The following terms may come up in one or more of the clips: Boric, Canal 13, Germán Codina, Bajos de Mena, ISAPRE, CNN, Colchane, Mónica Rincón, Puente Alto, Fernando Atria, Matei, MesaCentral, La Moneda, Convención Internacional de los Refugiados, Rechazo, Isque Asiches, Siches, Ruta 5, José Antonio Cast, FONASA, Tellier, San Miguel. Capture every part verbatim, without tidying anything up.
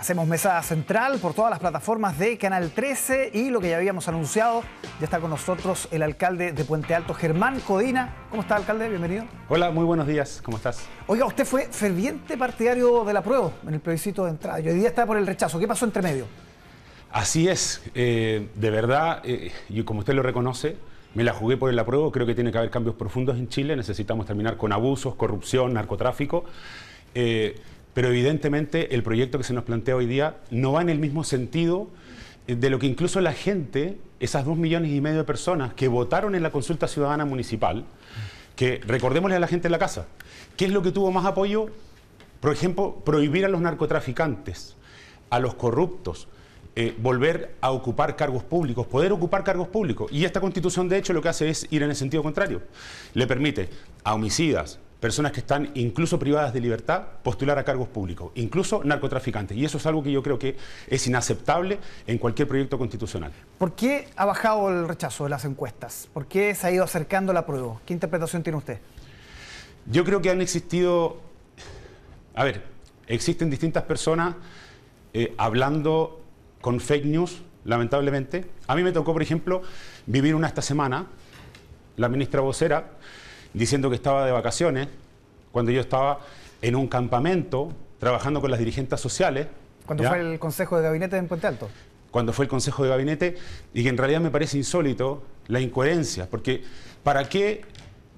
Hacemos Mesa Central por todas las plataformas de Canal trece y lo que ya habíamos anunciado, ya está con nosotros el alcalde de Puente Alto, Germán Codina. ¿Cómo está, alcalde? Bienvenido. Hola, muy buenos días. ¿Cómo estás? Oiga, usted fue ferviente partidario del apruebo en el plebiscito de entrada. Yo hoy día está por el rechazo. ¿Qué pasó entre medio? Así es. Eh, de verdad, eh, y como usted lo reconoce, me la jugué por el apruebo. Creo que tiene que haber cambios profundos en Chile. Necesitamos terminar con abusos, corrupción, narcotráfico. Eh, Pero evidentemente el proyecto que se nos plantea hoy día no va en el mismo sentido de lo que incluso la gente, esas dos millones y medio de personas que votaron en la consulta ciudadana municipal, que recordémosle a la gente en la casa, ¿qué es lo que tuvo más apoyo? Por ejemplo, prohibir a los narcotraficantes, a los corruptos, eh, volver a ocupar cargos públicos, poder ocupar cargos públicos. Y esta Constitución, de hecho, lo que hace es ir en el sentido contrario. Le permite a homicidas, personas que están incluso privadas de libertad, postular a cargos públicos, incluso narcotraficantes. Y eso es algo que yo creo que es inaceptable en cualquier proyecto constitucional. ¿Por qué ha bajado el rechazo de las encuestas? ¿Por qué se ha ido acercando la prueba? ¿Qué interpretación tiene usted? Yo creo que han existido... A ver, existen distintas personas eh, hablando con fake news, lamentablemente. A mí me tocó, por ejemplo, vivir una esta semana, la ministra vocera, diciendo que estaba de vacaciones, cuando yo estaba en un campamento trabajando con las dirigentes sociales. ¿Cuándo ¿ya? fue el Consejo de Gabinete en Puente Alto? Cuando fue el Consejo de Gabinete, y que en realidad me parece insólito la incoherencia, porque ¿para qué,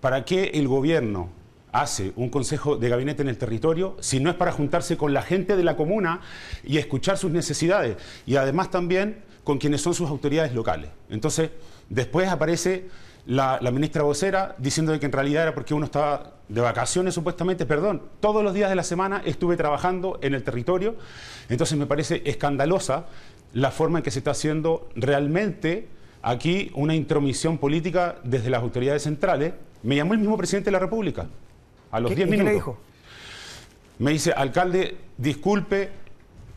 para qué el gobierno hace un Consejo de Gabinete en el territorio si no es para juntarse con la gente de la comuna y escuchar sus necesidades? Y además también con quienes son sus autoridades locales. Entonces, después aparece La, la ministra vocera diciendo que en realidad era porque uno estaba de vacaciones supuestamente. Perdón, todos los días de la semana estuve trabajando en el territorio. Entonces me parece escandalosa la forma en que se está haciendo realmente aquí una intromisión política desde las autoridades centrales. Me llamó el mismo presidente de la República a los diez minutos. ¿Qué le dijo? Me dice, alcalde, disculpe,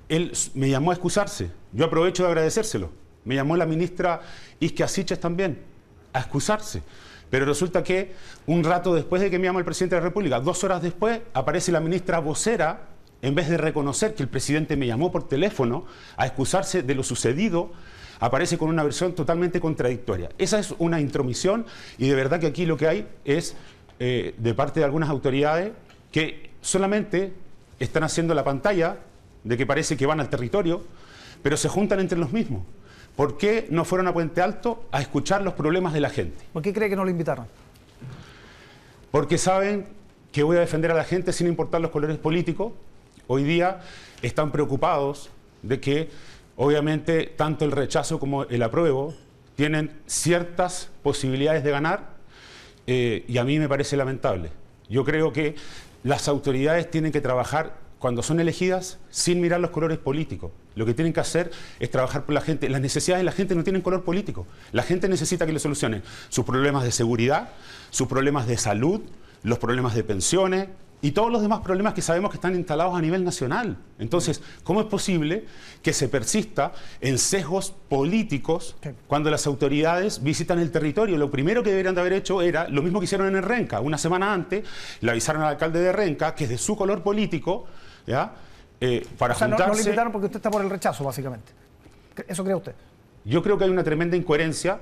él me llamó a excusarse. Yo aprovecho de agradecérselo. Me llamó la ministra Isque Asiches también a excusarse, pero resulta que un rato después de que me llama el presidente de la República, dos horas después, aparece la ministra vocera, en vez de reconocer que el presidente me llamó por teléfono a excusarse de lo sucedido, aparece con una versión totalmente contradictoria. Esa es una intromisión, y de verdad que aquí lo que hay es, eh, de parte de algunas autoridades, que solamente están haciendo la pantalla de que parece que van al territorio, pero se juntan entre los mismos. ¿Por qué no fueron a Puente Alto a escuchar los problemas de la gente? ¿Por qué cree que no lo invitaron? Porque saben que voy a defender a la gente sin importar los colores políticos. Hoy día están preocupados de que, obviamente, tanto el rechazo como el apruebo tienen ciertas posibilidades de ganar, eh, y a mí me parece lamentable. Yo creo que las autoridades tienen que trabajar cuando son elegidas, sin mirar los colores políticos. Lo que tienen que hacer es trabajar por la gente. Las necesidades de la gente no tienen color político. La gente necesita que le solucionen sus problemas de seguridad, sus problemas de salud, los problemas de pensiones y todos los demás problemas que sabemos que están instalados a nivel nacional. Entonces, ¿cómo es posible que se persista en sesgos políticos cuando las autoridades visitan el territorio? Lo primero que deberían de haber hecho era lo mismo que hicieron en el Renca. Una semana antes le avisaron al alcalde de Renca, que es de su color político, ¿ya? Eh, para o sea, juntarse... no, no lo invitaron porque usted está por el rechazo, básicamente. ¿Eso cree usted? Yo creo que hay una tremenda incoherencia.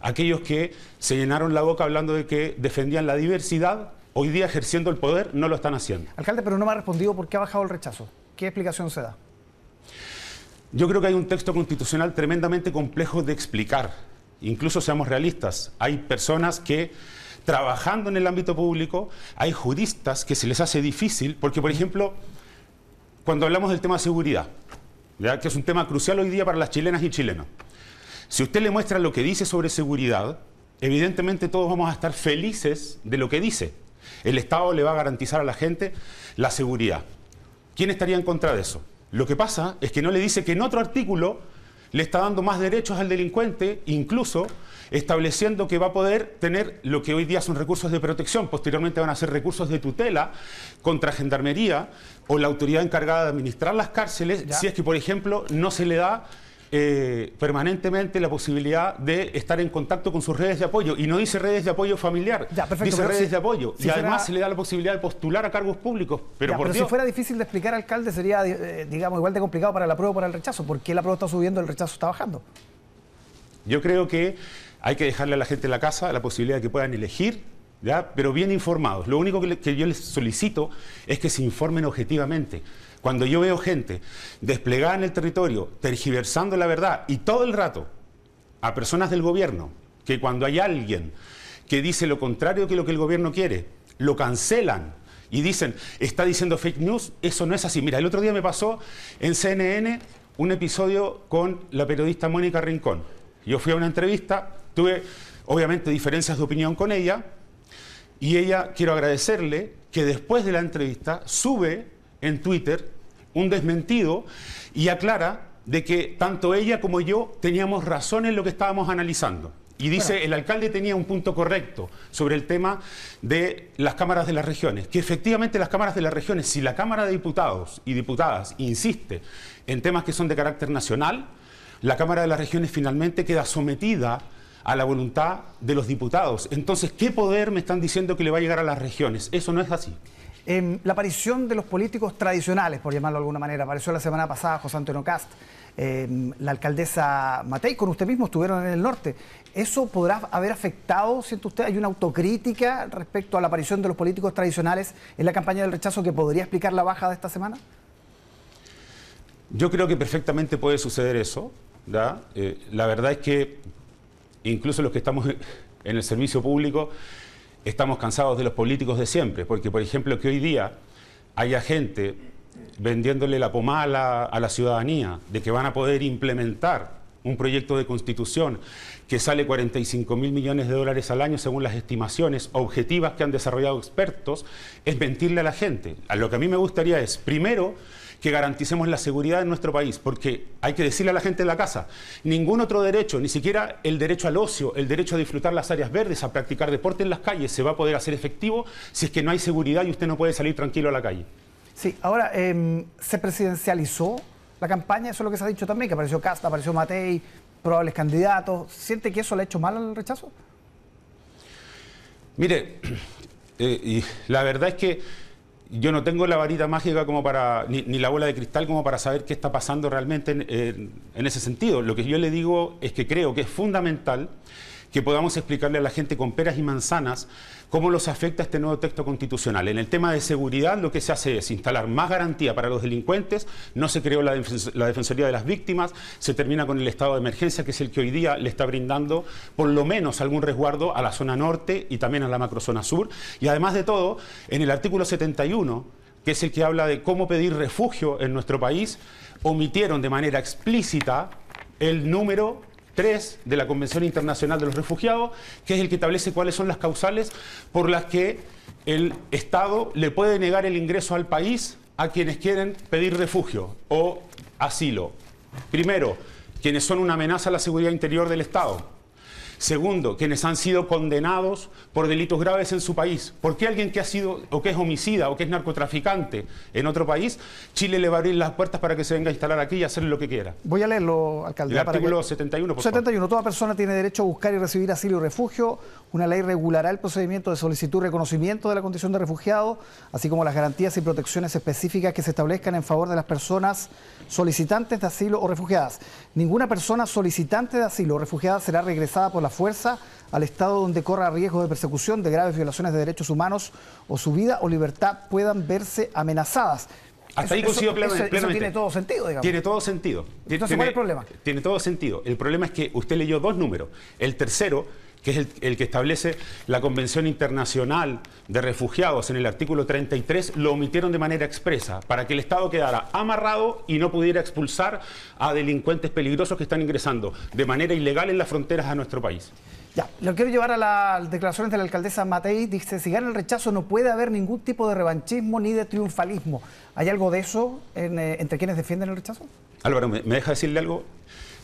Aquellos que se llenaron la boca hablando de que defendían la diversidad, hoy día ejerciendo el poder, no lo están haciendo. Alcalde, pero no me ha respondido por qué ha bajado el rechazo. ¿Qué explicación se da? Yo creo que hay un texto constitucional tremendamente complejo de explicar. Incluso seamos realistas. Hay personas que, trabajando en el ámbito público, hay juristas que se les hace difícil porque, por ejemplo, cuando hablamos del tema de seguridad, ¿ya? Que es un tema crucial hoy día para las chilenas y chilenos. Si usted le muestra lo que dice sobre seguridad, evidentemente todos vamos a estar felices de lo que dice. El Estado le va a garantizar a la gente la seguridad. ¿Quién estaría en contra de eso? Lo que pasa es que no le dice que en otro artículo le está dando más derechos al delincuente, incluso estableciendo que va a poder tener lo que hoy día son recursos de protección, posteriormente van a ser recursos de tutela contra Gendarmería o la autoridad encargada de administrar las cárceles, ¿ya? Si es que, por ejemplo, no se le da eh, permanentemente la posibilidad de estar en contacto con sus redes de apoyo. Y no dice redes de apoyo familiar, ya, perfecto, dice redes si, de apoyo. Si y fuera, además se le da la posibilidad de postular a cargos públicos. Pero, ya, por pero Dios, si fuera difícil de explicar, alcalde, sería eh, digamos igual de complicado para la prueba o para el rechazo. ¿Por qué la prueba está subiendo y el rechazo está bajando? Yo creo que hay que dejarle a la gente en la casa la posibilidad de que puedan elegir, ¿ya? Pero bien informados. Lo único que, le, que yo les solicito es que se informen objetivamente. Cuando yo veo gente desplegada en el territorio, tergiversando la verdad, y todo el rato a personas del gobierno, que cuando hay alguien que dice lo contrario que lo que el gobierno quiere, lo cancelan y dicen, está diciendo fake news, eso no es así. Mira, el otro día me pasó en C N N un episodio con la periodista Mónica Rincón. Yo fui a una entrevista, tuve obviamente diferencias de opinión con ella, y ella, quiero agradecerle, que después de la entrevista sube en Twitter un desmentido y aclara de que tanto ella como yo teníamos razón en lo que estábamos analizando. Y dice, bueno, el alcalde tenía un punto correcto sobre el tema de las cámaras de las regiones, que efectivamente las cámaras de las regiones, si la Cámara de Diputados y Diputadas insiste en temas que son de carácter nacional, la Cámara de las Regiones finalmente queda sometida a la voluntad de los diputados. Entonces, ¿qué poder me están diciendo que le va a llegar a las regiones? Eso no es así. Eh, la aparición de los políticos tradicionales, por llamarlo de alguna manera, apareció la semana pasada José Antonio Cast, eh, la alcaldesa Matei, con usted mismo estuvieron en el norte. ¿Eso podrá haber afectado, siente usted, hay una autocrítica respecto a la aparición de los políticos tradicionales en la campaña del rechazo que podría explicar la baja de esta semana? Yo creo que perfectamente puede suceder eso, ¿verdad? Eh, la verdad es que incluso los que estamos en el servicio público estamos cansados de los políticos de siempre, porque por ejemplo que hoy día haya gente vendiéndole la pomada a la ciudadanía de que van a poder implementar un proyecto de constitución que sale cuarenta y cinco mil millones de dólares al año según las estimaciones objetivas que han desarrollado expertos, es mentirle a la gente. A lo que a mí me gustaría es, primero, que garanticemos la seguridad en nuestro país, porque hay que decirle a la gente en la casa, ningún otro derecho, ni siquiera el derecho al ocio, el derecho a disfrutar las áreas verdes, a practicar deporte en las calles, se va a poder hacer efectivo si es que no hay seguridad y usted no puede salir tranquilo a la calle. Sí, ahora, eh, ¿se presidencializó la campaña? Eso es lo que se ha dicho también, que apareció Casta, apareció Matei, probables candidatos. ¿Siente que eso le ha hecho mal al rechazo? Mire, eh, y la verdad es que yo no tengo la varita mágica como para, ni, ni la bola de cristal como para saber qué está pasando realmente en, en, en ese sentido. Lo que yo le digo es que creo que es fundamental que podamos explicarle a la gente con peras y manzanas cómo los afecta este nuevo texto constitucional. En el tema de seguridad lo que se hace es instalar más garantía para los delincuentes, no se creó la, defens- la Defensoría de las Víctimas, se termina con el estado de emergencia, que es el que hoy día le está brindando por lo menos algún resguardo a la zona norte y también a la macrozona sur. Y además de todo, en el artículo setenta y uno, que es el que habla de cómo pedir refugio en nuestro país, omitieron de manera explícita el número tres de la Convención Internacional de los Refugiados, que es el que establece cuáles son las causales por las que el Estado le puede negar el ingreso al país a quienes quieren pedir refugio o asilo. Primero, quienes son una amenaza a la seguridad interior del Estado. Segundo, quienes han sido condenados por delitos graves en su país. ¿Por qué alguien que ha sido, o que es homicida, o que es narcotraficante en otro país, Chile le va a abrir las puertas para que se venga a instalar aquí y hacer lo que quiera? Voy a leerlo, alcalde. El artículo que... setenta y uno, por setenta y uno, favor. Toda persona tiene derecho a buscar y recibir asilo y refugio. Una ley regulará el procedimiento de solicitud y reconocimiento de la condición de refugiado, así como las garantías y protecciones específicas que se establezcan en favor de las personas solicitantes de asilo o refugiadas. Ninguna persona solicitante de asilo o refugiada será regresada por la fuerza al Estado donde corra riesgo de persecución, de graves violaciones de derechos humanos o su vida o libertad puedan verse amenazadas. Hasta eso, ahí consigo plenamente. Eso, eso tiene todo sentido, digamos. Tiene todo sentido. Entonces, tiene, ¿cuál es el problema? Tiene todo sentido. El problema es que usted leyó dos números. El tercero, que es el, el que establece la Convención Internacional de Refugiados en el artículo treinta y tres, lo omitieron de manera expresa, para que el Estado quedara amarrado y no pudiera expulsar a delincuentes peligrosos que están ingresando de manera ilegal en las fronteras a nuestro país. Ya, lo quiero llevar a las declaraciones de la alcaldesa Matei. Dice, si gana el rechazo no puede haber ningún tipo de revanchismo ni de triunfalismo. ¿Hay algo de eso en, eh, entre quienes defienden el rechazo? Álvaro, ¿me, me deja decirle algo?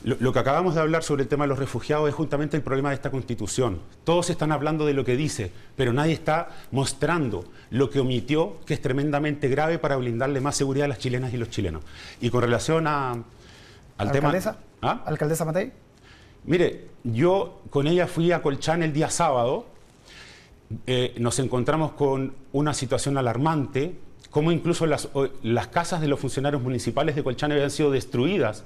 Lo, lo que acabamos de hablar sobre el tema de los refugiados es justamente el problema de esta Constitución. Todos están hablando de lo que dice, pero nadie está mostrando lo que omitió, que es tremendamente grave para blindarle más seguridad a las chilenas y los chilenos. Y con relación a, al tema... ¿Alcaldesa? ¿Ah? ¿Alcaldesa Matei? Mire, yo con ella fui a Colchane el día sábado. Eh, nos encontramos con una situación alarmante, como incluso las, las casas de los funcionarios municipales de Colchane habían sido destruidas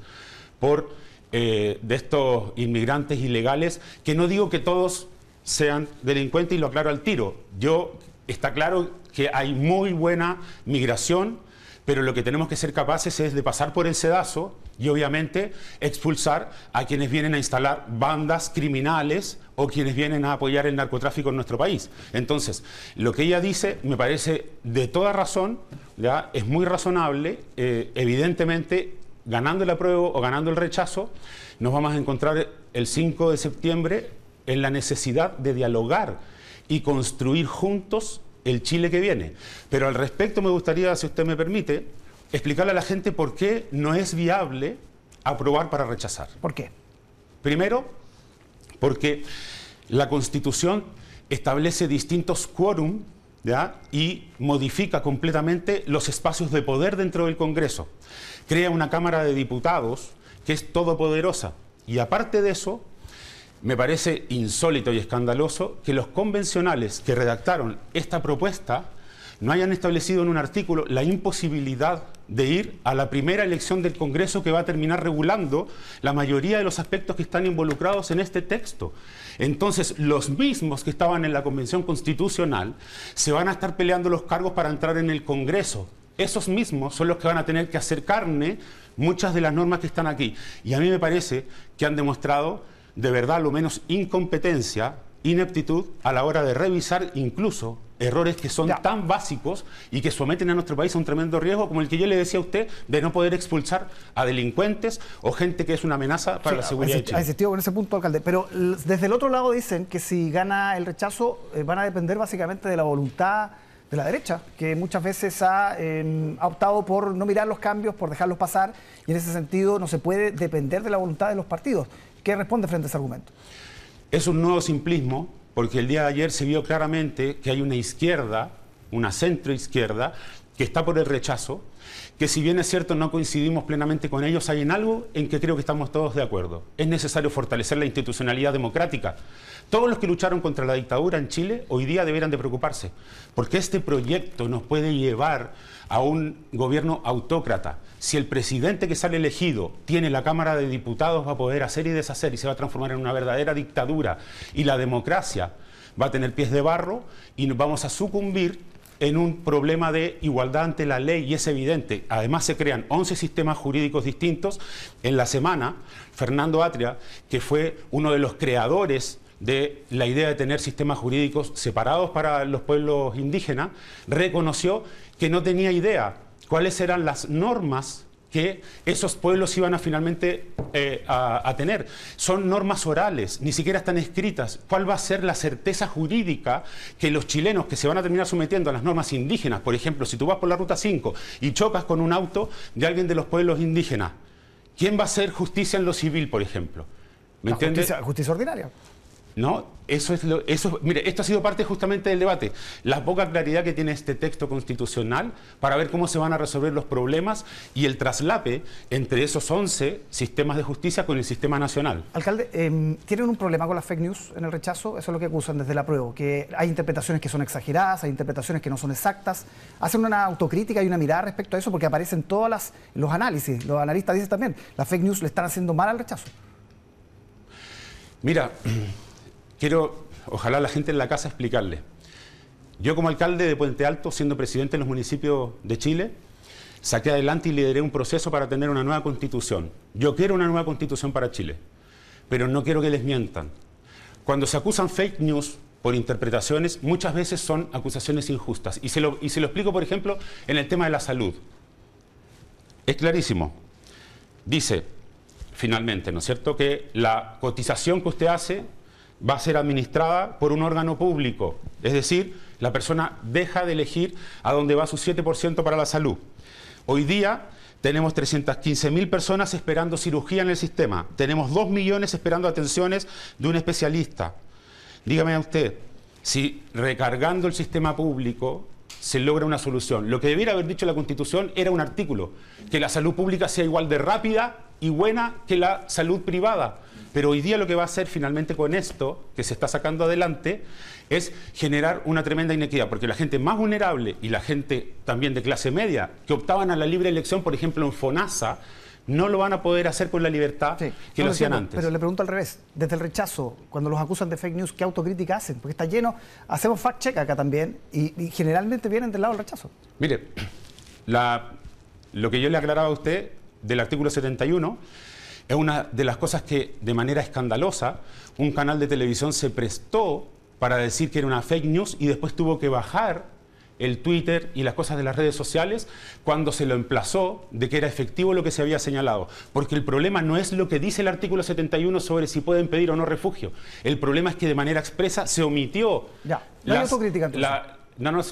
por eh, de estos inmigrantes ilegales, que no digo que todos sean delincuentes, y lo aclaro al tiro. Yo, está claro que hay muy buena migración, pero lo que tenemos que ser capaces es de pasar por el cedazo y obviamente expulsar a quienes vienen a instalar bandas criminales o quienes vienen a apoyar el narcotráfico en nuestro país. Entonces, lo que ella dice me parece de toda razón, ¿ya? Es muy razonable, eh, evidentemente ganando el apruebo o ganando el rechazo, nos vamos a encontrar el cinco de septiembre en la necesidad de dialogar y construir juntos el Chile que viene. Pero al respecto me gustaría, si usted me permite, explicarle a la gente por qué no es viable aprobar para rechazar. ¿Por qué? Primero, porque la Constitución establece distintos quórum, ¿ya? Y modifica completamente los espacios de poder dentro del Congreso. Crea una Cámara de Diputados que es todopoderosa. Y aparte de eso, me parece insólito y escandaloso que los convencionales que redactaron esta propuesta no hayan establecido en un artículo la imposibilidad de ir a la primera elección del Congreso, que va a terminar regulando la mayoría de los aspectos que están involucrados en este texto. Entonces, los mismos que estaban en la Convención Constitucional se van a estar peleando los cargos para entrar en el Congreso. Esos mismos son los que van a tener que hacer carne muchas de las normas que están aquí. Y a mí me parece que han demostrado de verdad, lo menos, incompetencia, ineptitud a la hora de revisar incluso errores que son ya tan básicos y que someten a nuestro país a un tremendo riesgo, como el que yo le decía a usted, de no poder expulsar a delincuentes o gente que es una amenaza para sí, la seguridad de Chile. Ha insistido con ese punto, alcalde. Pero desde el otro lado dicen que si gana el rechazo eh, van a depender básicamente de la voluntad de la derecha, que muchas veces ha, eh, ha optado por no mirar los cambios, por dejarlos pasar, y en ese sentido no se puede depender de la voluntad de los partidos. ¿Qué responde frente a ese argumento? Es un nuevo simplismo, porque el día de ayer se vio claramente que hay una izquierda, una centroizquierda, que está por el rechazo, que si bien es cierto no coincidimos plenamente con ellos, hay en algo en que creo que estamos todos de acuerdo. Es necesario fortalecer la institucionalidad democrática. Todos los que lucharon contra la dictadura en Chile hoy día deberían de preocuparse, porque este proyecto nos puede llevar a un gobierno autócrata. Si el presidente que sale elegido tiene la Cámara de Diputados, va a poder hacer y deshacer y se va a transformar en una verdadera dictadura. Y la democracia va a tener pies de barro y vamos a sucumbir en un problema de igualdad ante la ley, y es evidente. Además se crean once sistemas jurídicos distintos. En la semana, Fernando Atria, que fue uno de los creadores de la idea de tener sistemas jurídicos separados para los pueblos indígenas, reconoció que no tenía idea cuáles eran las normas que esos pueblos iban a finalmente eh, a, a tener. Son normas orales, ni siquiera están escritas. ¿Cuál va a ser la certeza jurídica que los chilenos que se van a terminar sometiendo a las normas indígenas? Por ejemplo, si tú vas por la Ruta cinco y chocas con un auto de alguien de los pueblos indígenas, ¿quién va a hacer justicia en lo civil, por ejemplo? ¿Me entiendes? Justicia, justicia ordinaria. No, eso es lo, eso, mire, esto ha sido parte justamente del debate, la poca claridad que tiene este texto constitucional para ver cómo se van a resolver los problemas y el traslape entre esos once sistemas de justicia con el sistema nacional. Alcalde, eh, ¿tienen un problema con las fake news en el rechazo? Eso es lo que acusan desde el apruebo, que hay interpretaciones que son exageradas, hay interpretaciones que no son exactas. ¿Hacen una autocrítica y una mirada respecto a eso? Porque aparecen todos las, los análisis, los analistas dicen también, las fake news le están haciendo mal al rechazo. Mira, quiero, ojalá la gente en la casa, explicarle. Yo como alcalde de Puente Alto, siendo presidente de los municipios de Chile, saqué adelante y lideré un proceso para tener una nueva constitución. Yo quiero una nueva constitución para Chile, pero no quiero que les mientan. Cuando se acusan fake news por interpretaciones, muchas veces son acusaciones injustas. Y se lo, y se lo explico, por ejemplo, en el tema de la salud. Es clarísimo. Dice, finalmente, ¿no es cierto?, que la cotización que usted hace va a ser administrada por un órgano público. Es decir, la persona deja de elegir a dónde va su siete por ciento para la salud. Hoy día tenemos trescientas quince mil personas esperando cirugía en el sistema. Tenemos dos millones esperando atenciones de un especialista. Dígame a usted, si recargando el sistema público se logra una solución. Lo que debiera haber dicho la Constitución era un artículo, que la salud pública sea igual de rápida y buena que la salud privada. Pero hoy día lo que va a hacer finalmente con esto, que se está sacando adelante, es generar una tremenda inequidad, porque la gente más vulnerable y la gente también de clase media, que optaban a la libre elección, por ejemplo, en FONASA, no lo van a poder hacer con la libertad sí. que no, lo hacían pero, antes. Pero le pregunto al revés, desde el rechazo, cuando los acusan de fake news, ¿qué autocrítica hacen? Porque está lleno, hacemos fact-check acá también, y, y generalmente vienen del lado del rechazo. Mire, la, lo que yo le aclaraba a usted del artículo setenta y uno... es una de las cosas que, de manera escandalosa, un canal de televisión se prestó para decir que era una fake news y después tuvo que bajar el Twitter y las cosas de las redes sociales cuando se lo emplazó de que era efectivo lo que se había señalado. Porque el problema no es lo que dice el artículo setenta y uno sobre si pueden pedir o no refugio. El problema es que de manera expresa se omitió. Ya, no hay autocrítica entonces. La, no, no,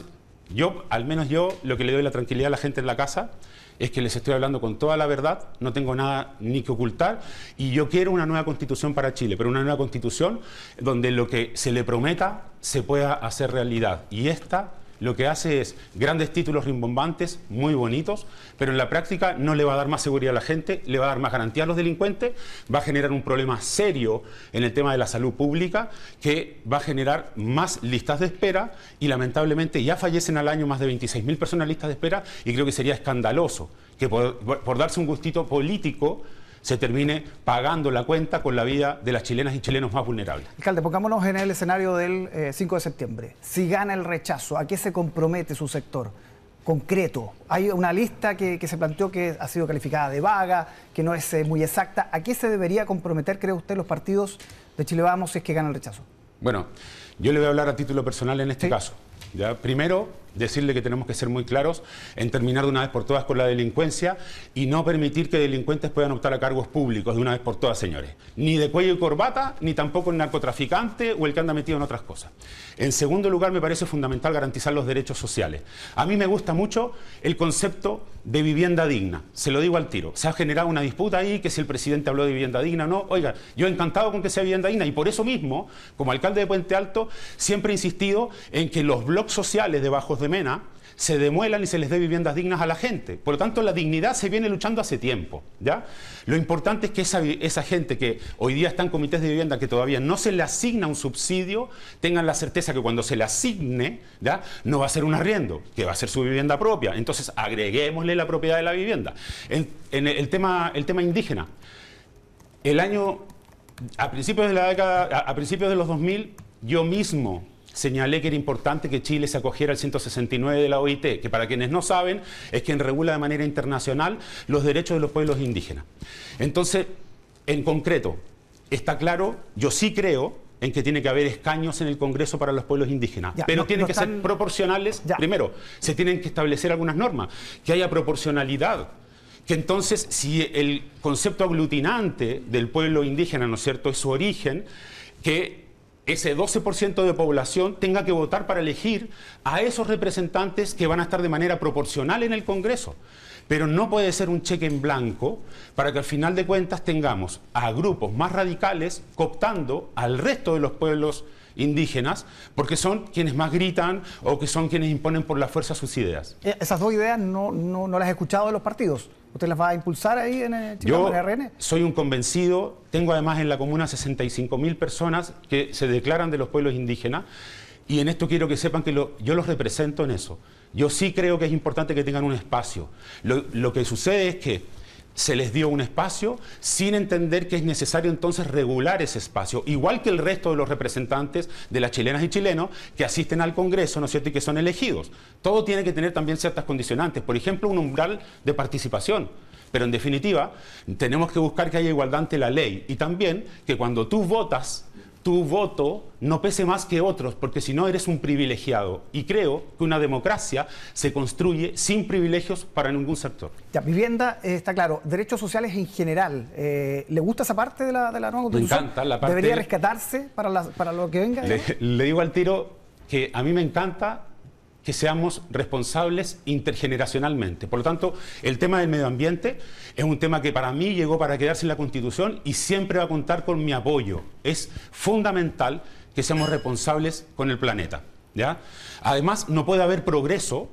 yo, al menos yo, lo que le doy la tranquilidad a la gente en la casa es que les estoy hablando con toda la verdad, no tengo nada ni que ocultar, y yo quiero una nueva constitución para Chile, pero una nueva constitución donde lo que se le prometa se pueda hacer realidad. Y esta lo que hace es grandes títulos rimbombantes, muy bonitos, pero en la práctica no le va a dar más seguridad a la gente, le va a dar más garantía a los delincuentes, va a generar un problema serio en el tema de la salud pública, que va a generar más listas de espera, y lamentablemente ya fallecen al año más de veintiséis mil personas en listas de espera, y creo que sería escandaloso que por, por darse un gustito político se termine pagando la cuenta con la vida de las chilenas y chilenos más vulnerables. Alcalde, pongámonos en el escenario del eh, cinco de septiembre. Si gana el rechazo, ¿a qué se compromete su sector concreto? Hay una lista que, que se planteó que ha sido calificada de vaga, que no es eh, muy exacta. ¿A qué se debería comprometer, cree usted, los partidos de Chile Vamos si es que gana el rechazo? Bueno, yo le voy a hablar a título personal en este ¿Sí? caso. ¿Ya? Primero, decirle que tenemos que ser muy claros en terminar de una vez por todas con la delincuencia y no permitir que delincuentes puedan optar a cargos públicos de una vez por todas, señores. Ni de cuello y corbata, ni tampoco el narcotraficante o el que anda metido en otras cosas. En segundo lugar, me parece fundamental garantizar los derechos sociales. A mí me gusta mucho el concepto de vivienda digna. Se lo digo al tiro. Se ha generado una disputa ahí que si el presidente habló de vivienda digna o no. Oiga, yo he encantado con que sea vivienda digna y por eso mismo, como alcalde de Puente Alto, siempre he insistido en que los bloques sociales de Bajos de Mena se demuelan y se les dé viviendas dignas a la gente. Por lo tanto, la dignidad se viene luchando hace tiempo, ¿ya? Lo importante es que esa, esa gente que hoy día está en comités de vivienda que todavía no se le asigna un subsidio, tengan la certeza que cuando se le asigne, ¿ya? No va a ser un arriendo, que va a ser su vivienda propia. Entonces, agreguémosle la propiedad de la vivienda. En, en el, el, tema, el tema indígena, el año... A principios de la década, a, a principios de los dos mil, yo mismo señalé que era importante que Chile se acogiera al ciento sesenta y nueve de la O I T, que para quienes no saben es quien regula de manera internacional los derechos de los pueblos indígenas. Entonces, en concreto, está claro, yo sí creo en que tiene que haber escaños en el Congreso para los pueblos indígenas, ya, pero no, tienen no que están... ser proporcionales. Ya. Primero, se tienen que establecer algunas normas, que haya proporcionalidad. Que entonces, si el concepto aglutinante del pueblo indígena, ¿no es cierto?, es su origen, que ese doce por ciento de población tenga que votar para elegir a esos representantes que van a estar de manera proporcional en el Congreso. Pero no puede ser un cheque en blanco para que al final de cuentas tengamos a grupos más radicales cooptando al resto de los pueblos indígenas porque son quienes más gritan o que son quienes imponen por la fuerza sus ideas. Esas dos ideas no, no, no las he escuchado de los partidos. ¿Usted las va a impulsar ahí en el Chile, en el R N? Soy un convencido, tengo además en la comuna sesenta y cinco mil personas que se declaran de los pueblos indígenas y en esto quiero que sepan que lo, yo los represento en eso. Yo sí creo que es importante que tengan un espacio. Lo, lo que sucede es que se les dio un espacio sin entender que es necesario entonces regular ese espacio, igual que el resto de los representantes de las chilenas y chilenos que asisten al Congreso, ¿no es cierto?, y que son elegidos. Todo tiene que tener también ciertas condicionantes, por ejemplo, un umbral de participación. Pero en definitiva, tenemos que buscar que haya igualdad ante la ley y también que cuando tú votas, tu voto no pese más que otros, porque si no eres un privilegiado. Y creo que una democracia se construye sin privilegios para ningún sector. Ya, vivienda, eh, está claro. Derechos sociales en general. Eh, ¿Le gusta esa parte de la, de la nueva constitución? Me encanta la parte... ¿Debería rescatarse para, la, para lo que venga? Le, le digo al tiro que a mí me encanta que seamos responsables intergeneracionalmente. Por lo tanto, el tema del medio ambiente es un tema que para mí llegó para quedarse en la Constitución y siempre va a contar con mi apoyo. Es fundamental que seamos responsables con el planeta. ¿ya? Además, no puede haber progreso,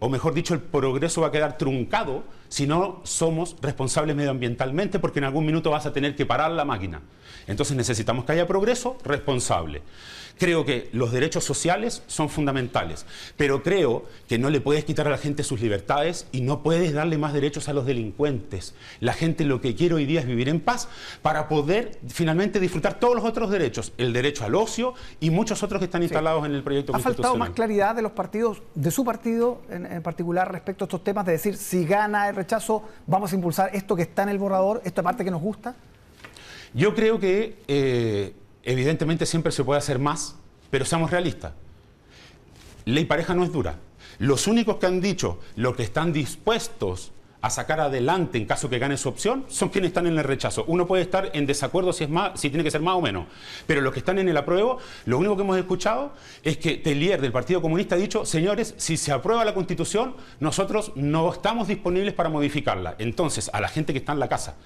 o mejor dicho, el progreso va a quedar truncado si no somos responsables medioambientalmente, porque en algún minuto vas a tener que parar la máquina. Entonces necesitamos que haya progreso responsable. Creo que los derechos sociales son fundamentales, pero creo que no le puedes quitar a la gente sus libertades y no puedes darle más derechos a los delincuentes. La gente lo que quiere hoy día es vivir en paz para poder finalmente disfrutar todos los otros derechos, el derecho al ocio y muchos otros que están instalados sí. en el proyecto ha constitucional. Ha faltado más claridad de los partidos, de su partido en, en particular, respecto a estos temas, de decir, si gana el rechazo, vamos a impulsar esto que está en el borrador, esta parte que nos gusta. Yo creo que... Eh, Evidentemente siempre se puede hacer más, pero seamos realistas. Ley pareja no es dura. Los únicos que han dicho lo que están dispuestos a sacar adelante en caso que gane su opción son quienes están en el rechazo. Uno puede estar en desacuerdo si es más, si tiene que ser más o menos, pero los que están en el apruebo, lo único que hemos escuchado es que Tellier del Partido Comunista ha dicho, señores, si se aprueba la Constitución, nosotros no estamos disponibles para modificarla. Entonces, a la gente que está en la casa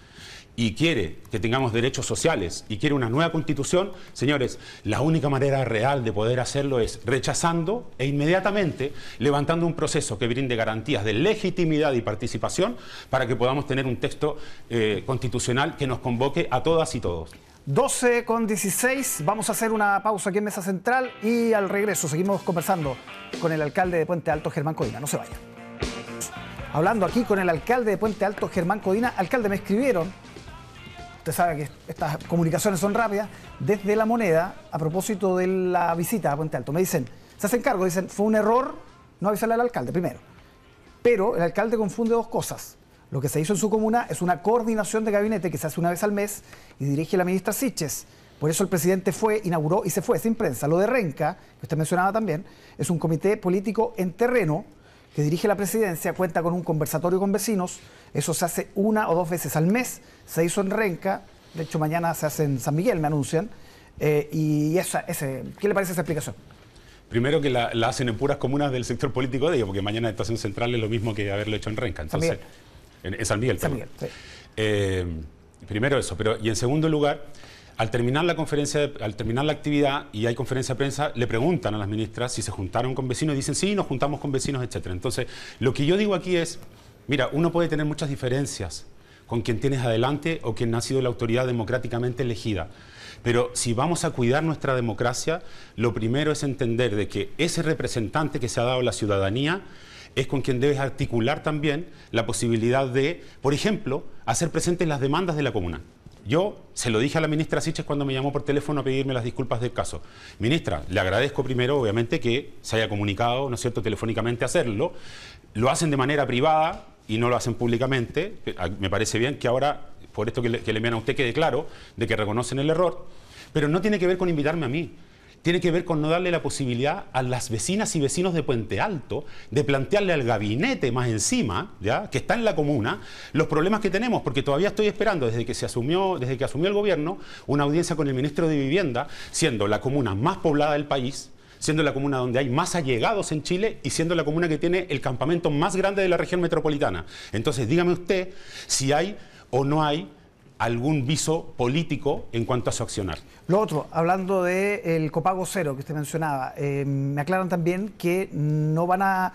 y quiere que tengamos derechos sociales y quiere una nueva constitución, señores, la única manera real de poder hacerlo es rechazando e inmediatamente levantando un proceso que brinde garantías de legitimidad y participación para que podamos tener un texto eh, constitucional que nos convoque a todas y todos. doce con dieciséis, vamos a hacer una pausa aquí en Mesa Central y al regreso seguimos conversando con el alcalde de Puente Alto, Germán Codina. No se vaya. Hablando aquí con el alcalde de Puente Alto, Germán Codina. Alcalde, me escribieron... Usted sabe que estas comunicaciones son rápidas, desde La Moneda, a propósito de la visita a Puente Alto. Me dicen, se hacen cargo, dicen, fue un error no avisarle al alcalde, primero. Pero el alcalde confunde dos cosas. Lo que se hizo en su comuna es una coordinación de gabinete que se hace una vez al mes y dirige la ministra Siches. Por eso el presidente fue, inauguró y se fue, sin prensa. Lo de Renca, que usted mencionaba también, es un comité político en terreno que dirige la presidencia, cuenta con un conversatorio con vecinos, eso se hace una o dos veces al mes, se hizo en Renca, de hecho mañana se hace en San Miguel, me anuncian, eh, y esa, ese, ¿qué le parece esa explicación? Primero que la, la hacen en puras comunas del sector político de ellos, porque mañana en Estación Central es lo mismo que haberlo hecho en Renca, entonces, en, en San Miguel. San Miguel, sí. eh, primero eso, pero y en segundo lugar, al terminar la conferencia, al terminar la actividad y hay conferencia de prensa, le preguntan a las ministras si se juntaron con vecinos y dicen sí, nos juntamos con vecinos, etcétera. Entonces, lo que yo digo aquí es, mira, uno puede tener muchas diferencias con quien tienes adelante o quien ha sido la autoridad democráticamente elegida. Pero si vamos a cuidar nuestra democracia, lo primero es entender de que ese representante que se ha dado a la ciudadanía es con quien debes articular también la posibilidad de, por ejemplo, hacer presentes las demandas de la comuna. Yo se lo dije a la ministra Siches cuando me llamó por teléfono a pedirme las disculpas del caso. Ministra, le agradezco primero, obviamente, que se haya comunicado, ¿no es cierto?, telefónicamente hacerlo. Lo hacen de manera privada y no lo hacen públicamente. Me parece bien que ahora, por esto que le, que le envían a usted, quede claro de que reconocen el error. Pero no tiene que ver con invitarme a mí. Tiene que ver con no darle la posibilidad a las vecinas y vecinos de Puente Alto de plantearle al gabinete más encima, ya que está en la comuna, los problemas que tenemos, porque todavía estoy esperando desde que se asumió, desde que asumió el gobierno, una audiencia con el ministro de Vivienda, siendo la comuna más poblada del país, siendo la comuna donde hay más allegados en Chile y siendo la comuna que tiene el campamento más grande de la región metropolitana. Entonces, dígame usted si hay o no hay algún viso político en cuanto a su accionar. Lo otro, hablando del copago cero que usted mencionaba, eh, me aclaran también que no van a...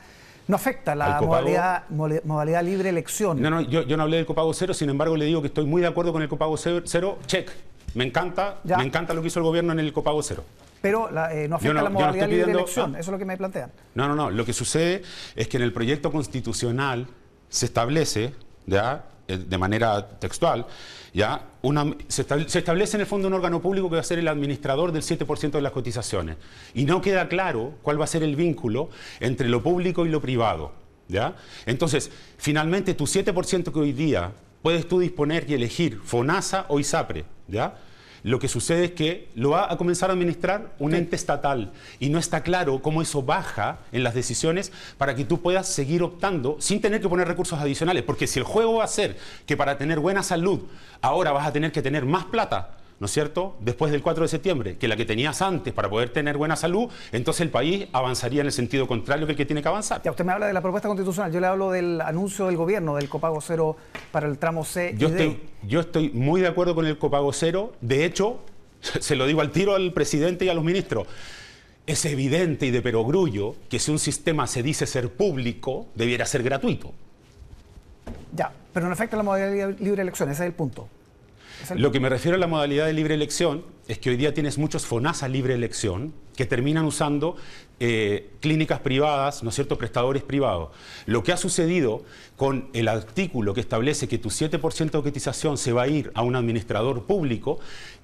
no afecta la modalidad, modalidad libre elección. No, no, yo, yo no hablé del copago cero, sin embargo le digo que estoy muy de acuerdo con el copago cero, check. Me encanta, ya. me encanta lo que hizo el gobierno en el copago cero. Pero la, eh, no afecta no, la modalidad no libre pidiendo, elección, ah, eso es lo que me plantean. No, no, no, lo que sucede es que en el proyecto constitucional se establece, ¿ya?, de manera textual, ya una, se, estable, se establece en el fondo un órgano público que va a ser el administrador del siete por ciento de las cotizaciones. Y no queda claro cuál va a ser el vínculo entre lo público y lo privado, ¿ya? Entonces, finalmente, tu siete por ciento que hoy día puedes tú disponer y elegir FONASA o ISAPRE, ¿ya?, lo que sucede es que lo va a comenzar a administrar un ente estatal y no está claro cómo eso baja en las decisiones para que tú puedas seguir optando sin tener que poner recursos adicionales. Porque si el juego va a ser que para tener buena salud ahora vas a tener que tener más plata, ¿no es cierto?, después del cuatro de septiembre, que la que tenías antes para poder tener buena salud, entonces el país avanzaría en el sentido contrario que el que tiene que avanzar. Ya, usted me habla de la propuesta constitucional, yo le hablo del anuncio del gobierno del copago cero para el tramo C y yo D. Estoy, yo estoy muy de acuerdo con el copago cero, de hecho, se lo digo al tiro al presidente y a los ministros, Es evidente y de perogrullo que si un sistema se dice ser público, debiera ser gratuito. Ya, pero no afecta la modalidad de libre elección, ese es el punto. ¿Es el... Lo que me refiero a la modalidad de libre elección es que hoy día tienes muchos FONASA libre elección que terminan usando eh, clínicas privadas, ¿no es cierto?, prestadores privados. Lo que ha sucedido con el artículo que establece que tu siete por ciento de cotización se va a ir a un administrador público,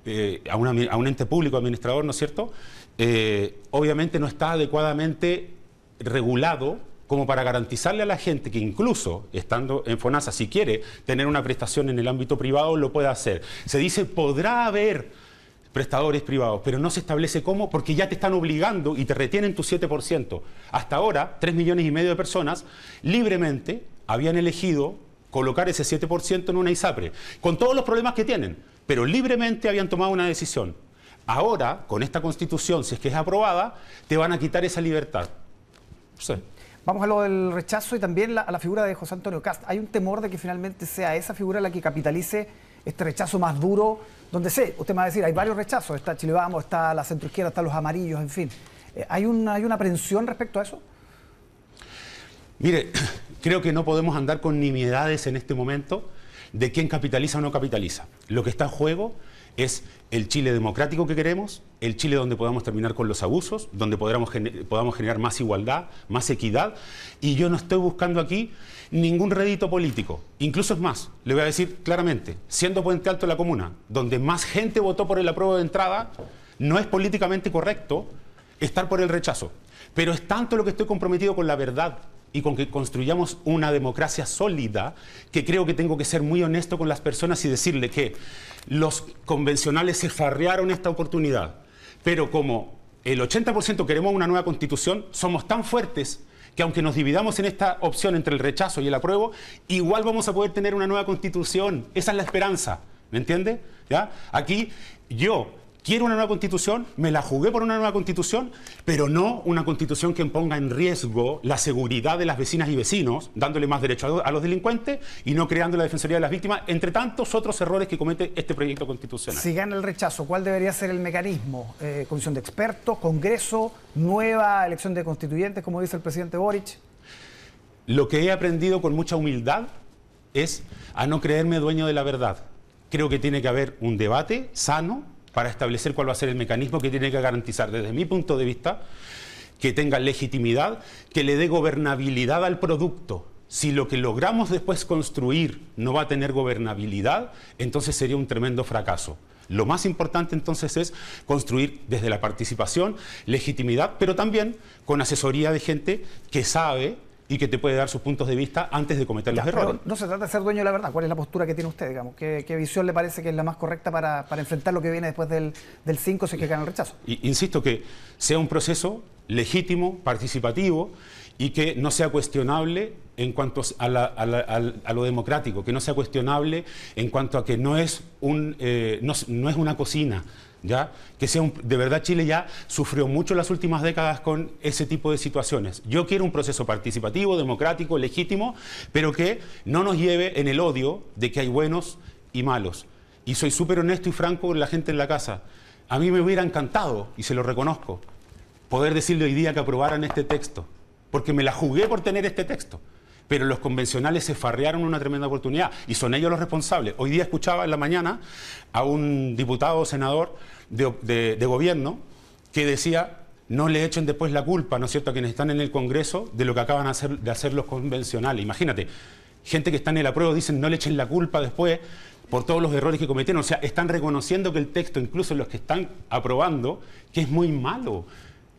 eh, a, una, a un ente público administrador, ¿no es cierto?, Eh, obviamente no está adecuadamente regulado como para garantizarle a la gente que incluso estando en FONASA, si quiere tener una prestación en el ámbito privado, lo puede hacer. Se dice, podrá haber prestadores privados, pero no se establece cómo, porque ya te están obligando y te retienen tu siete por ciento. Hasta ahora, tres millones y medio de personas libremente habían elegido colocar ese siete por ciento en una ISAPRE, con todos los problemas que tienen, pero libremente habían tomado una decisión. Ahora, con esta Constitución, si es que es aprobada, te van a quitar esa libertad. Sí. Vamos a lo del rechazo y también la, a la figura de José Antonio Cast. ¿Hay un temor de que finalmente sea esa figura la que capitalice este rechazo más duro? Donde sé, usted me va a decir, hay varios rechazos. Está Chile Vamos, está la centroizquierda, están los amarillos, en fin. ¿Hay una, hay una aprensión respecto a eso? Mire, creo que no podemos andar con nimiedades en este momento de quién capitaliza o no capitaliza. Lo que está en juego es el Chile democrático que queremos, el Chile donde podamos terminar con los abusos, donde podamos, gener- podamos generar más igualdad, más equidad. Y yo no estoy buscando aquí ningún rédito político. Incluso es más, le voy a decir claramente, siendo Puente Alto la comuna, donde más gente votó por el apruebo de entrada, no es políticamente correcto estar por el rechazo. Pero es tanto lo que estoy comprometido con la verdad y con que construyamos una democracia sólida, que creo que tengo que ser muy honesto con las personas y decirle que los convencionales se farrearon esta oportunidad, pero como el ochenta por ciento queremos una nueva constitución, somos tan fuertes que aunque nos dividamos en esta opción entre el rechazo y el apruebo, igual vamos a poder tener una nueva constitución. Esa es la esperanza, ¿me entiende? ¿Ya? Aquí yo quiero una nueva constitución, me la jugué por una nueva constitución, pero no una constitución que ponga en riesgo la seguridad de las vecinas y vecinos, dándole más derechos a los delincuentes y no creando la Defensoría de las Víctimas, entre tantos otros errores que comete este proyecto constitucional. Si gana el rechazo, ¿cuál debería ser el mecanismo? Eh, ¿Comisión de expertos, Congreso, nueva elección de constituyentes, como dice el presidente Boric? Lo que he aprendido con mucha humildad es a no creerme dueño de la verdad. Creo que tiene que haber un debate sano, para establecer cuál va a ser el mecanismo que tiene que garantizar, desde mi punto de vista, que tenga legitimidad, que le dé gobernabilidad al producto. Si lo que logramos después construir no va a tener gobernabilidad, entonces sería un tremendo fracaso. Lo más importante entonces es construir desde la participación, legitimidad, pero también con asesoría de gente que sabe y que te puede dar sus puntos de vista antes de cometer ya, los errores. No se trata de ser dueño de la verdad. ¿Cuál es la postura que tiene usted, digamos? ¿Qué, qué visión le parece que es la más correcta para, para enfrentar lo que viene después del, del cinco si es que gana el rechazo? Y, insisto, que sea un proceso legítimo, participativo y que no sea cuestionable en cuanto a, la, a, la, a lo democrático, que no sea cuestionable en cuanto a que no es, un, eh, no, no es una cocina. ¿Ya? Que sea un, de verdad Chile ya sufrió mucho las últimas décadas con ese tipo de situaciones. Yo quiero un proceso participativo, democrático, legítimo, pero que no nos lleve en el odio de que hay buenos y malos. Y soy súper honesto y franco con la gente en la casa. A mí me hubiera encantado, y se lo reconozco, poder decirle hoy día que aprobaran este texto, porque me la jugué por tener este texto. Pero los convencionales se farrearon una tremenda oportunidad y son ellos los responsables. Hoy día escuchaba en la mañana a un diputado o senador de, de, de gobierno que decía no le echen después la culpa, ¿no es cierto?, a quienes están en el Congreso de lo que acaban hacer, de hacer los convencionales. Imagínate, gente que está en el apruebo dicen no le echen la culpa después por todos los errores que cometieron. O sea, están reconociendo que el texto, incluso los que están aprobando, que es muy malo,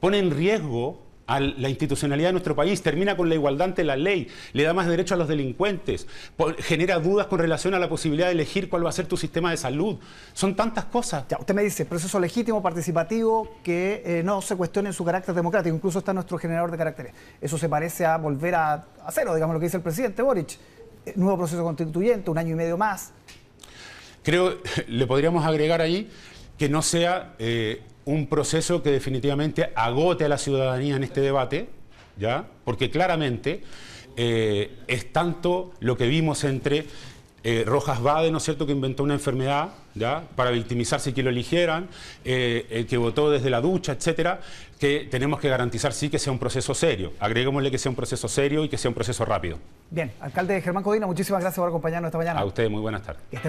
pone en riesgo a la institucionalidad de nuestro país, termina con la igualdad ante la ley, le da más derecho a los delincuentes, genera dudas con relación a la posibilidad de elegir cuál va a ser tu sistema de salud. Son tantas cosas. Ya, usted me dice, proceso legítimo, participativo, que eh, no se cuestione su carácter democrático, incluso está nuestro generador de caracteres. Eso se parece a volver a, a cero, digamos lo que dice el presidente Boric. Eh, nuevo proceso constituyente, un año y medio más. Creo, le podríamos agregar ahí que no sea Eh, un proceso que definitivamente agote a la ciudadanía en este debate, ¿ya? Porque claramente eh, es tanto lo que vimos entre eh, Rojas Bade, ¿no es cierto?, que inventó una enfermedad, ¿ya?, para victimizarse y que lo eligieran, eh, eh, que votó desde la ducha, etcétera, que tenemos que garantizar sí que sea un proceso serio. Agreguémosle que sea un proceso serio y que sea un proceso rápido. Bien, alcalde Germán Codina, muchísimas gracias por acompañarnos esta mañana. A ustedes, muy buenas tardes.